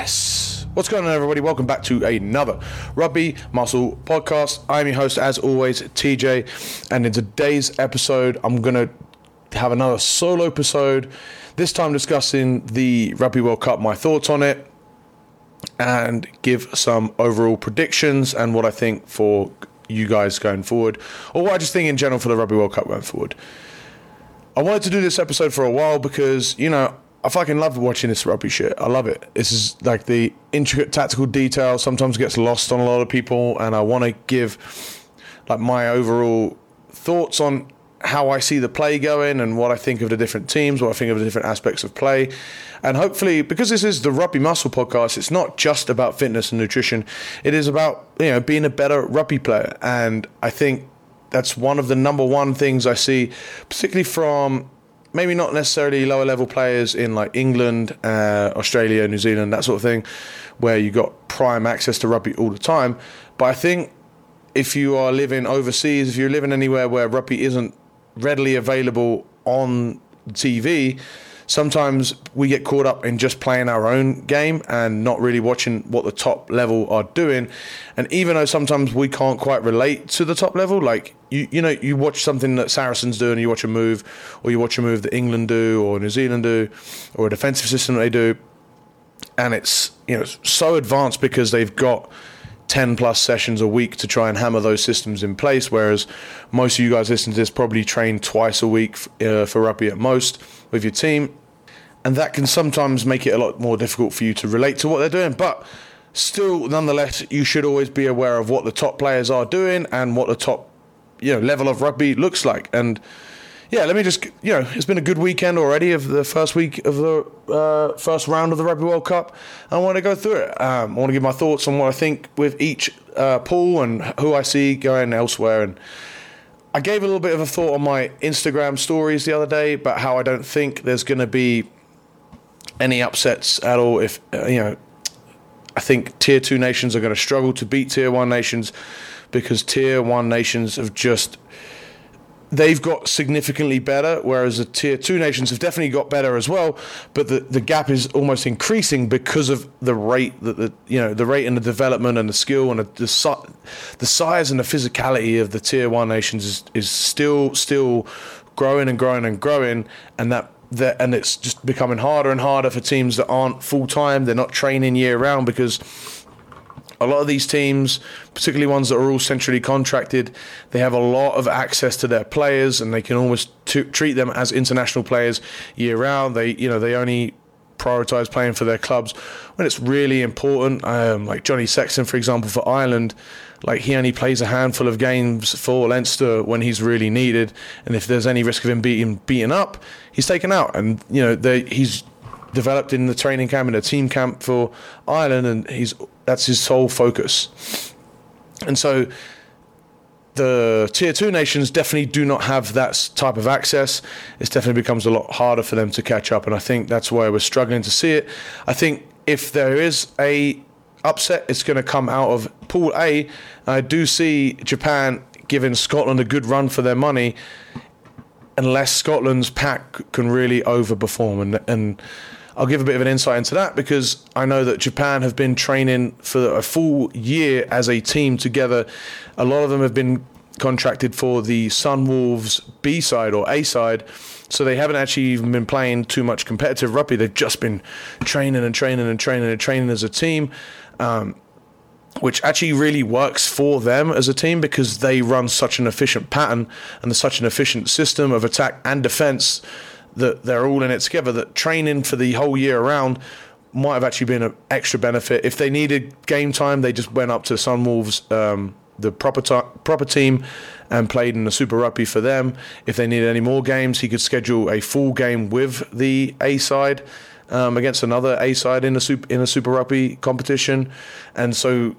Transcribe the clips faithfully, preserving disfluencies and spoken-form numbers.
Yes. What's going on, everybody? Welcome back to another Rugby Muscle Podcast. I'm your host, as always, T J. And in today's episode, I'm going to have another solo episode, this time discussing the Rugby World Cup, my thoughts on it, and give some overall predictions and what I think for you guys going forward, or what I just think in general for the Rugby World Cup going forward. I wanted to do this episode for a while because, you know, I fucking love watching this rugby shit. I love it. This is like the intricate tactical detail sometimes gets lost on a lot of people, and I want to give like my overall thoughts on how I see the play going and what I think of the different teams, what I think of the different aspects of play. And hopefully, because this is the Rugby Muscle Podcast, it's not just about fitness and nutrition. It is about, you know, being a better rugby player. And I think that's one of the number one things I see, particularly from maybe not necessarily lower level players in like England, uh, Australia, New Zealand, that sort of thing, where you got prime access to rugby all the time. But I think if you are living overseas, if you're living anywhere where rugby isn't readily available on T V, sometimes we get caught up in just playing our own game and not really watching what the top level are doing. And even though sometimes we can't quite relate to the top level, like, you you know, you watch something that Saracens do and you watch a move, or you watch a move that England do or New Zealand do, or a defensive system that they do, and it's, you know, so advanced because they've got ten plus sessions a week to try and hammer those systems in place, whereas most of you guys listening to this probably train twice a week uh, for rugby at most with your team, and that can sometimes make it a lot more difficult for you to relate to what they're doing. But still, nonetheless, you should always be aware of what the top players are doing and what the top, you know, level of rugby looks like. And yeah, let me just, you know, it's been a good weekend already of the first week of the uh, first round of the Rugby World Cup. I want to go through it. Um, I want to give my thoughts on what I think with each uh, pool and who I see going elsewhere. And I gave a little bit of a thought on my Instagram stories the other day about how I don't think there's going to be any upsets at all. If, uh, you know, I think tier two nations are going to struggle to beat tier one nations, because tier one nations have just... they've got significantly better, whereas the tier two nations have definitely got better as well, but the, the gap is almost increasing because of the rate that the, you know, the rate and the development and the skill and the the, the size and the physicality of the tier one nations is, is still still growing and growing and growing, and that, that and it's just becoming harder and harder for teams that aren't full time, they're not training year round, because a lot of these teams, particularly ones that are all centrally contracted, they have a lot of access to their players, and they can almost t- treat them as international players year round. They, you know, they only prioritise playing for their clubs when it's really important. Um, like Johnny Sexton, for example, for Ireland, like he only plays a handful of games for Leinster when he's really needed, and if there's any risk of him being beaten up, he's taken out, and you know they, he's developed in the training camp and the team camp for Ireland, and he's that's his sole focus. And so the tier two nations definitely do not have that type of access. It definitely becomes a lot harder for them to catch up, and I think that's why we're struggling to see it. I think if there is a upset, it's going to come out of Pool A. I do see Japan giving Scotland a good run for their money, unless Scotland's pack can really overperform. And and I'll give a bit of an insight into that, because I know that Japan have been training for a full year as a team together. A lot of them have been contracted for the Sunwolves B side or A side, so they haven't actually even been playing too much competitive rugby. They've just been training and training and training and training as a team, um, which actually really works for them as a team, because they run such an efficient pattern and such an efficient system of attack and defence that they're all in it together, that training for the whole year around might have actually been an extra benefit. If they needed game time, they just went up to Sunwolves, um, the proper t- proper team, and played in the Super Rugby for them. If they needed any more games, he could schedule a full game with the A-side, Um, against another A side in a super in a Super Rugby competition. And so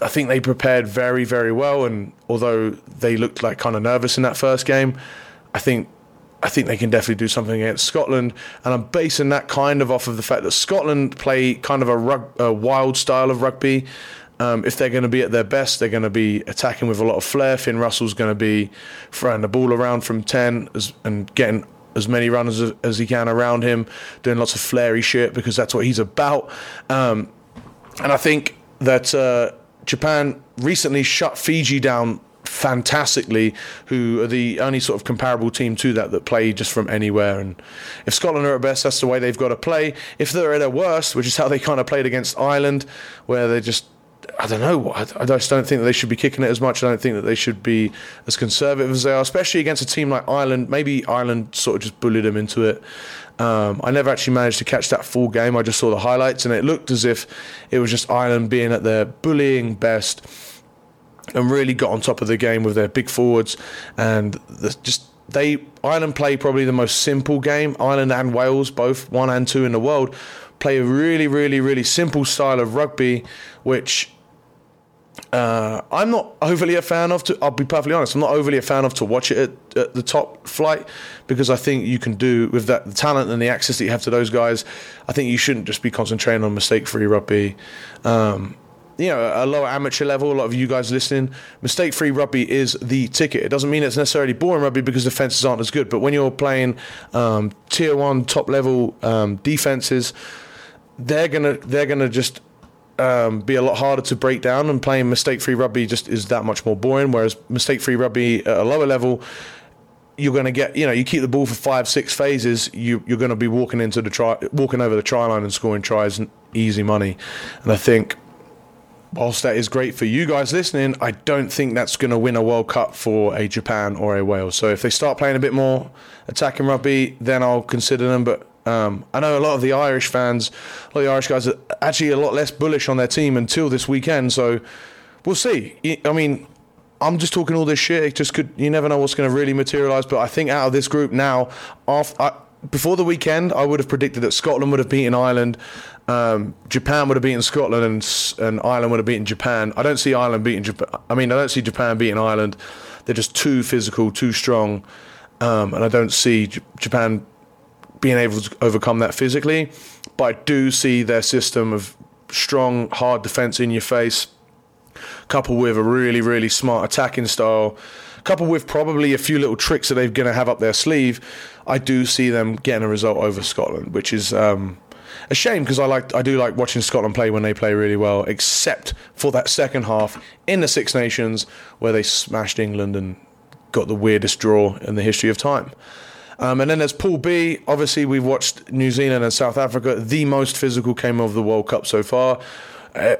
I think they prepared very, very well. And although they looked like kind of nervous in that first game, I think I think they can definitely do something against Scotland. And I'm basing that kind of off of the fact that Scotland play kind of a, rug, a wild style of rugby. Um, if they're going to be at their best, they're going to be attacking with a lot of flair. Finn Russell's going to be throwing the ball around from ten as, and getting as many runners as he can around him, doing lots of flary shit, because that's what he's about. Um, And I think that uh, Japan recently shut Fiji down fantastically, who are the only sort of comparable team to that that play just from anywhere. And if Scotland are at best, that's the way they've got to play. If they're at their worst, which is how they kind of played against Ireland, where they just, I don't know, I just don't think that they should be kicking it as much. I don't think that they should be as conservative as they are, especially against a team like Ireland. Maybe Ireland sort of just bullied them into it. Um, I never actually managed to catch that full game. I just saw the highlights, and it looked as if it was just Ireland being at their bullying best and really got on top of the game with their big forwards. And the, just they Ireland play probably the most simple game. Ireland and Wales, both one and two in the world, play a really, really, really simple style of rugby, which uh, I'm not overly a fan of. To, I'll be perfectly honest, I'm not overly a fan of to watch it at, at the top flight, because I think you can do with that the talent and the access that you have to those guys. I think you shouldn't just be concentrating on mistake-free rugby. Um, you know, a lower amateur level, a lot of you guys listening, mistake-free rugby is the ticket. It doesn't mean it's necessarily boring rugby because defences aren't as good, but when you're playing um, tier one top-level um, defences, they're gonna they're gonna just um, be a lot harder to break down, and playing mistake-free rugby just is that much more boring. Whereas mistake-free rugby at a lower level, you're gonna get you know you keep the ball for five six phases, you you're gonna be walking into the try walking over the try line and scoring tries and easy money. And I think whilst that is great for you guys listening, I don't think that's going to win a World Cup for a Japan or a Wales. So if they start playing a bit more attacking rugby, then I'll consider them. But Um, I know a lot of the Irish fans, a lot of the Irish guys are actually a lot less bullish on their team until this weekend, so we'll see. I mean, I'm just talking all this shit. It just could, you never know what's going to really materialise, but I think out of this group now, after, I, before the weekend, I would have predicted that Scotland would have beaten Ireland, um, Japan would have beaten Scotland, and, and Ireland would have beaten Japan. I don't see Ireland beating Japan. I mean, I don't see Japan beating Ireland. They're just too physical, too strong, um, and I don't see J- Japan... being able to overcome that physically. But I do see their system of strong, hard defence in your face, coupled with a really, really smart attacking style, coupled with probably a few little tricks that they're going to have up their sleeve, I do see them getting a result over Scotland, which is um, a shame, because I like I do like watching Scotland play when they play really well, except for that second half in the Six Nations where they smashed England and got the weirdest draw in the history of time. Um, and then there's Pool B. Obviously, we've watched New Zealand and South Africa. The most physical came of the World Cup so far. Uh,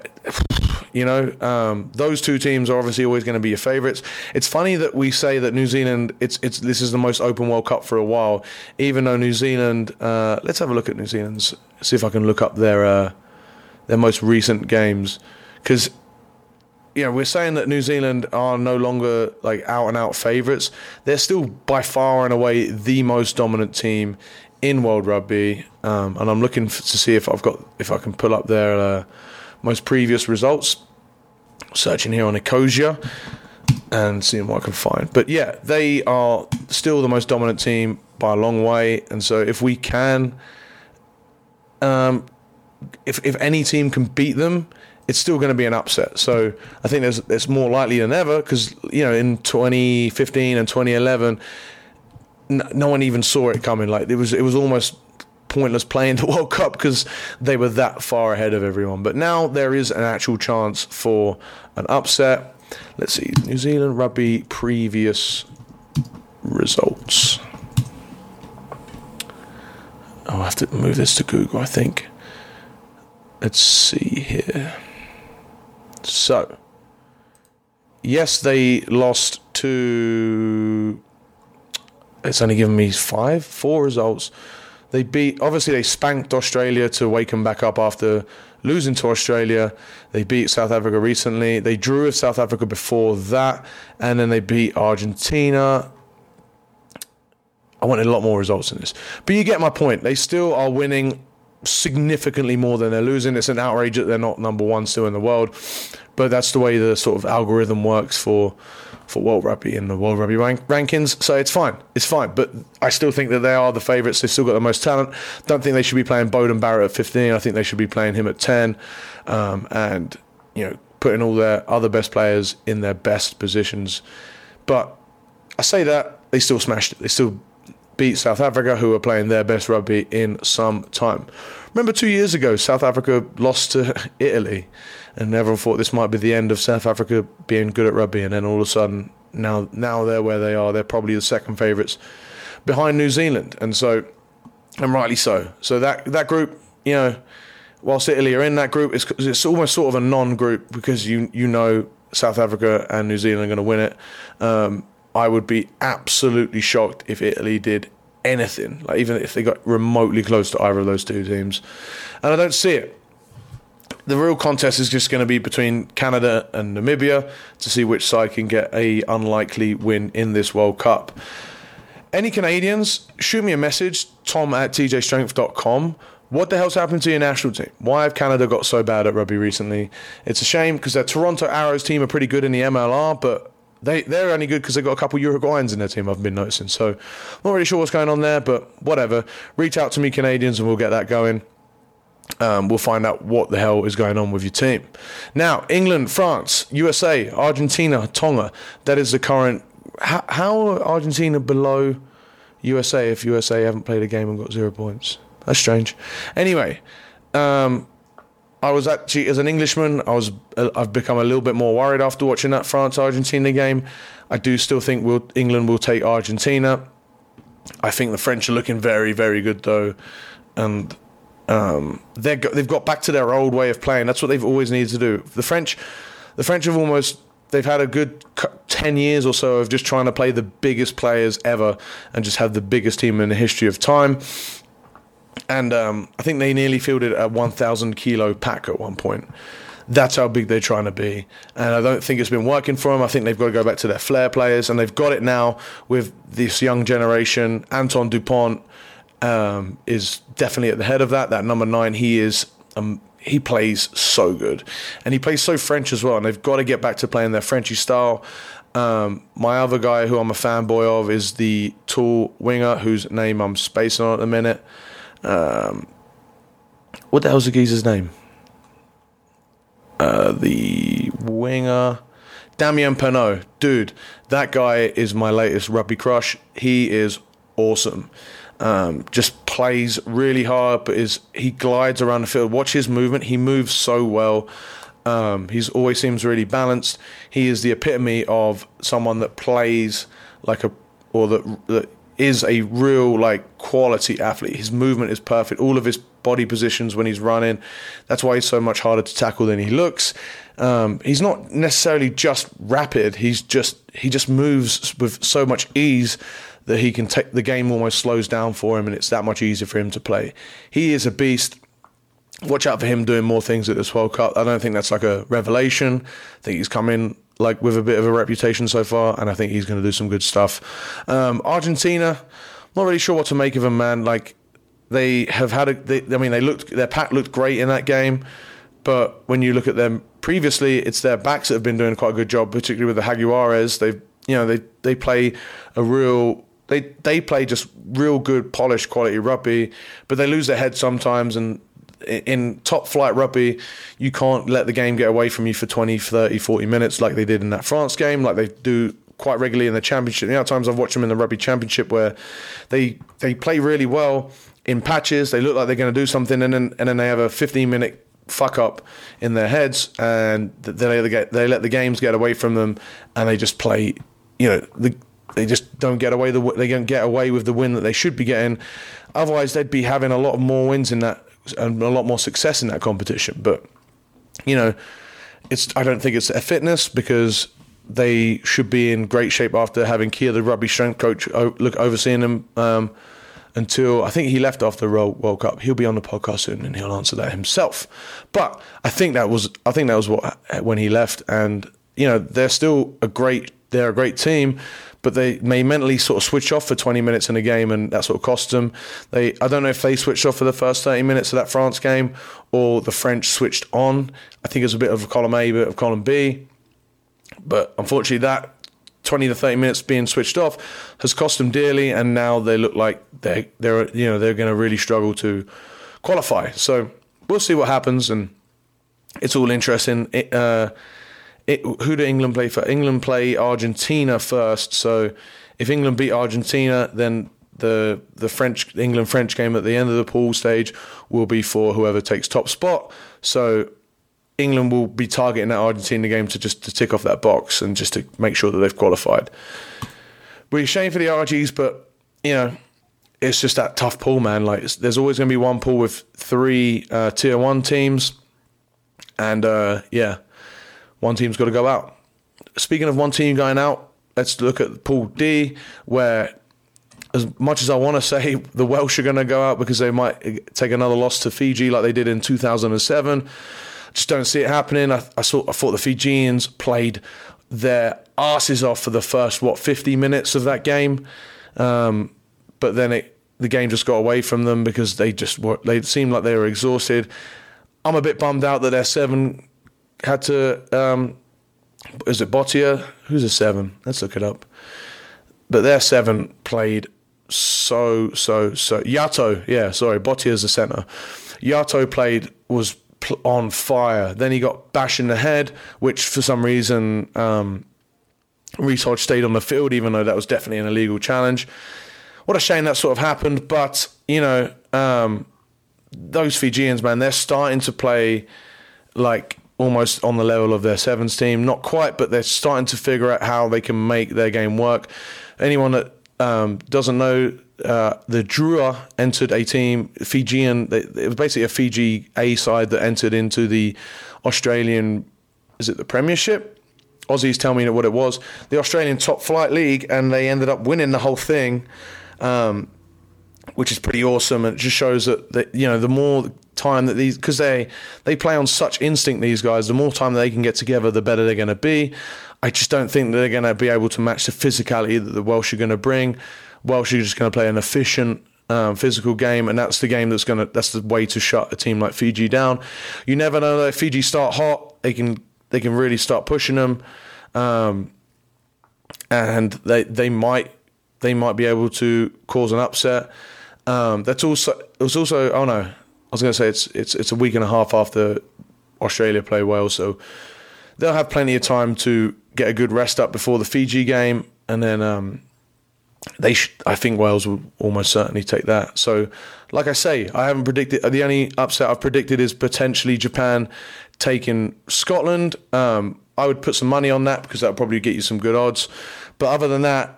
you know, um, those two teams are obviously always going to be your favourites. It's funny that we say that New Zealand, it's it's this is the most open World Cup for a while, even though New Zealand, uh, let's have a look at New Zealand's, see if I can look up their, uh, their most recent games. Because, you know, we're saying that New Zealand are no longer like out-and-out favourites. They're still by far and away the most dominant team in world rugby, um, and I'm looking for, to see if I've got if I can pull up their uh, most previous results. Searching here on Ecosia and seeing what I can find. But yeah, they are still the most dominant team by a long way, and so if we can, um, if if any team can beat them, it's still going to be an upset. So I think there's, it's more likely than ever, because, you know, in twenty fifteen and twenty eleven, no, no one even saw it coming. Like, it was it was almost pointless playing the World Cup because they were that far ahead of everyone. But now there is an actual chance for an upset. Let's see, New Zealand rugby previous results. I'll have to move this to Google, I think. Let's see here. So, yes, they lost to, it's only given me five, four results. They beat, obviously they spanked Australia to wake them back up after losing to Australia. They beat South Africa recently. They drew with South Africa before that. And then they beat Argentina. I wanted a lot more results in this. But you get my point. They still are winning significantly more than they're losing. It's an outrage that they're not number one still in the world, but that's the way the sort of algorithm works for for World Rugby and the World Rugby rank- rankings, so it's fine, it's fine, but I still think that they are the favourites. They've still got the most talent. Don't think they should be playing Bowden Barrett at fifteen. I think they should be playing him at ten, um, and you know, putting all their other best players in their best positions. But I say that, they still smashed it. They still beat South Africa, who were playing their best rugby in some time. Remember two years ago, South Africa lost to Italy, and everyone thought this might be the end of South Africa being good at rugby, and then all of a sudden, now now they're where they are. They're probably the second favourites behind New Zealand, and so, and rightly so. So that that group, you know, whilst Italy are in that group, it's it's almost sort of a non-group, because you you know South Africa and New Zealand are going to win it. Um, I would be absolutely shocked if Italy did anything, like even if they got remotely close to either of those two teams. And I don't see it. The real contest is just going to be between Canada and Namibia to see which side can get a unlikely win in this World Cup. Any Canadians, shoot me a message, tom at t j strength dot com. What the hell's happened to your national team? Why have Canada got so bad at rugby recently? It's a shame, because their Toronto Arrows team are pretty good in the M L R, but They, they're only good because they've got a couple Uruguayans in their team, I've been noticing. So not really sure what's going on there, but whatever. Reach out to me, Canadians, and we'll get that going. Um, we'll find out what the hell is going on with your team. Now, England, France, U S A, Argentina, Tonga. That is the current... How, how are Argentina below U S A if U S A haven't played a game and got zero points? That's strange. Anyway... Um, I was actually, as an Englishman, I was, I've become a little bit more worried after watching that France-Argentina game. I do still think we'll, England will take Argentina. I think the French are looking very, very good, though. And um, got, they've got back to their old way of playing. That's what they've always needed to do. The French, the French have almost... They've had a good ten years or so of just trying to play the biggest players ever and just have the biggest team in the history of time. And um, I think they nearly fielded a one thousand kilo pack at one point. That's how big they're trying to be. And I don't think it's been working for them. I think they've got to go back to their flair players. And they've got it now with this young generation. Anton Dupont um, is definitely at the head of that. That number nine, he is... Um, he plays so good. And he plays so French as well. And they've got to get back to playing their Frenchy style. Um, my other guy who I'm a fanboy of is the tall winger whose name I'm spacing on at the minute. Um, what the hell's the geezer's name? Uh, the winger, Damian Penaud. Dude, that guy is my latest rugby crush. He is awesome. Um, just plays really hard, but is he glides around the field. Watch his movement. He moves so well. Um, he's always seems really balanced. He is the epitome of someone that plays like a or that that. is a real, like, quality athlete. His movement is perfect. All of his body positions when he's running. That's why he's so much harder to tackle than he looks. Um, he's not necessarily just rapid. He's just he just moves with so much ease that he can take the game almost slows down for him, and it's that much easier for him to play. He is a beast. Watch out for him doing more things at this World Cup. I don't think that's like a revelation. I think he's come in like with a bit of a reputation so far, and I think he's going to do some good stuff. Um, Argentina, not really sure what to make of them, man. Like they have had, a, they, I mean, they looked their pack looked great in that game, but when you look at them previously, it's their backs that have been doing quite a good job, particularly with the Jaguares. They, you know, they they play a real, they they play just real good, polished, quality rugby, but they lose their head sometimes. And in top-flight rugby, you can't let the game get away from you for twenty, thirty, forty minutes like they did in that France game, like they do quite regularly in the Championship. The other times I've watched them in the Rugby Championship where they they play really well in patches. They look like they're going to do something, and then and then they have a fifteen-minute fuck-up in their heads, and they let, they let the games get away from them, and they just play, you know, the They just don't get away. The, they don't get away with the win that they should be getting. Otherwise, they'd be having a lot more wins in that and a lot more success in that competition. But you know, it's I don't think it's their fitness, because they should be in great shape after having Kia, the rugby strength coach, look overseeing them um, until I think he left after the World Cup. He'll be on the podcast soon and he'll answer that himself. But I think that was I think that was what when he left, and you know they're still a great they're a great team. But they may mentally sort of switch off for twenty minutes in a game, and that sort of cost them. They, I don't know if they switched off for the first thirty minutes of that France game, or the French switched on. I think it was a bit of column A, a bit of column B. But unfortunately, that twenty to thirty minutes being switched off has cost them dearly, and now they look like they're, they're you know, they're going to really struggle to qualify. So we'll see what happens, and it's all interesting. It, uh, It, who do England play for? England play Argentina first. So if England beat Argentina, then the the French England French game at the end of the pool stage will be for whoever takes top spot. So England will be targeting that Argentina game to just to tick off that box and just to make sure that they've qualified. Be a shame for the R Gs, but you know, it's just that tough pool, man. Like, there's always going to be one pool with three uh, tier one teams, and uh, yeah, one team's got to go out. Speaking of one team going out, let's look at Pool D, where, as much as I want to say the Welsh are going to go out because they might take another loss to Fiji like they did in two thousand seven, just don't see it happening. I, I, saw, I thought the Fijians played their asses off for the first, what, fifty minutes of that game. Um, but then it, the game just got away from them because they just were, they seemed like they were exhausted. I'm a bit bummed out that their seven had to... Um, is it Bottia? Who's a seven? Let's look it up. But their seven played so, so, so... Yato, yeah, sorry, Bottia's the centre. Yato played, was... on fire. Then he got bashed in the head, which for some reason um, Reece Hodge stayed on the field, even though that was definitely an illegal challenge. What a shame that sort of happened. But you know, um, those Fijians, man, they're starting to play like almost on the level of their sevens team. Not quite, but they're starting to figure out how they can make their game work. Anyone that um, doesn't know, Uh, the Drua entered a team, Fijian, it was basically a Fiji A side that entered into the Australian, is it the Premiership? Aussies tell me what it was, the Australian Top Flight League, and they ended up winning the whole thing, um, which is pretty awesome. And it just shows that, that you know, the more time that these, because they, they play on such instinct, these guys, the more time they can get together, the better they're going to be. I just don't think that they're going to be able to match the physicality that the Welsh are going to bring. Welsh are just going to play an efficient um, physical game, and that's the game that's going to that's the way to shut a team like Fiji down. You never know, though. If Fiji start hot, they can they can really start pushing them, um, and they they might they might be able to cause an upset. Um, that's also it was also oh no, I was going to say it's it's it's a week and a half after Australia play Wales, so they'll have plenty of time to get a good rest up before the Fiji game, and then. Um, They, sh- I think Wales will almost certainly take that. So, like I say, I haven't predicted. The only upset I've predicted is potentially Japan taking Scotland. Um, I would put some money on that because that'll probably get you some good odds. But other than that,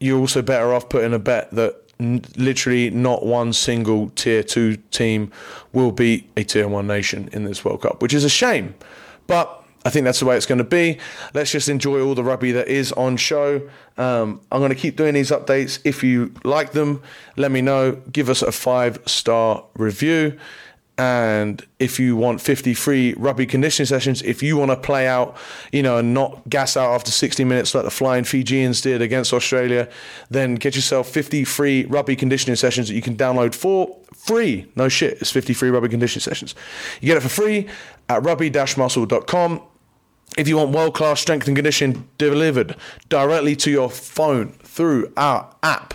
you're also better off putting a bet that n- literally not one single tier two team will beat a tier one nation in this World Cup, which is a shame. But I think that's the way it's going to be. Let's just enjoy all the rugby that is on show. Um, I'm going to keep doing these updates. If you like them, let me know. Give us a five-star review. And if you want fifty free rugby conditioning sessions, if you want to play out, you know, and not gas out after sixty minutes like the flying Fijians did against Australia, then get yourself fifty free rugby conditioning sessions that you can download for free. No shit, it's fifty free rugby conditioning sessions. You get it for free at rugby dash muscle dot com. If you want world-class strength and conditioning delivered directly to your phone through our app,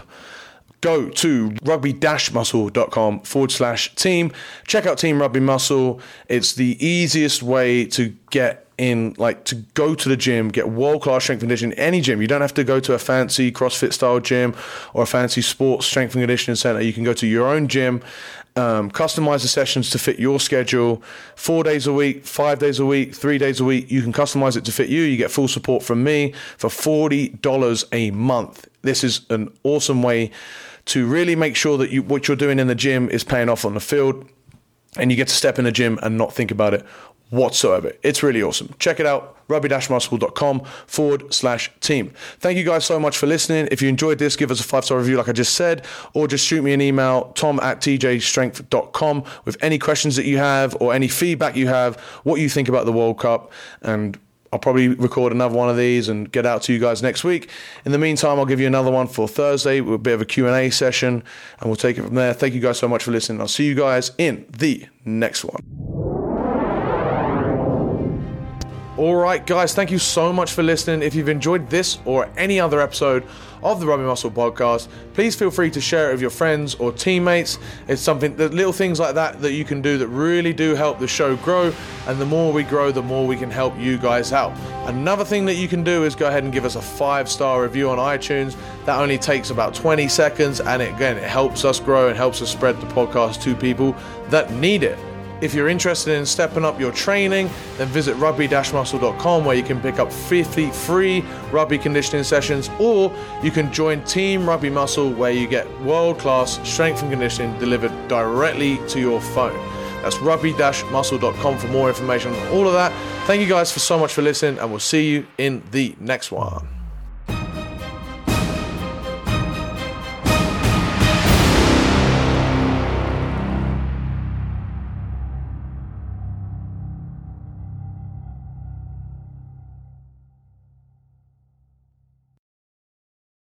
go to rugby dash muscle dot com forward slash team. Check out Team Rugby Muscle. It's the easiest way to get in, like to go to the gym, get world-class strength and conditioning, any gym. You don't have to go to a fancy CrossFit-style gym or a fancy sports strength and conditioning center. You can go to your own gym, um, customize the sessions to fit your schedule, four days a week, five days a week, three days a week. You can customize it to fit you. You get full support from me for forty dollars a month. This is an awesome way to really make sure that you, what you're doing in the gym is paying off on the field, and you get to step in the gym and not think about it whatsoever. It's really awesome. Check it out, rugby dash muscle dot com forward slash team. Thank you guys so much for listening. If you enjoyed this, give us a five-star review like I just said, or just shoot me an email, tom at t j strength dot com, with any questions that you have or any feedback you have, what you think about the World Cup, and I'll probably record another one of these and get out to you guys next week. In the meantime, I'll give you another one for Thursday with a bit of a Q and A session, and we'll take it from there. Thank you guys so much for listening. I'll see you guys in the next one. All right, guys, thank you so much for listening. If you've enjoyed this or any other episode of the Rugby Muscle Podcast, please feel free to share it with your friends or teammates. It's something, that little things like that that you can do that really do help the show grow, and the more we grow, the more we can help you guys out. Another thing that you can do is go ahead and give us a five-star review on iTunes. That only takes about twenty seconds, and it, again, it helps us grow and helps us spread the podcast to people that need it. If you're interested in stepping up your training, then visit rugby dash muscle dot com, where you can pick up fifty free rugby conditioning sessions, or you can join Team Rugby Muscle, where you get world-class strength and conditioning delivered directly to your phone. That's rugby dash muscle dot com for more information on all of that. Thank you guys for so much for listening, and we'll see you in the next one.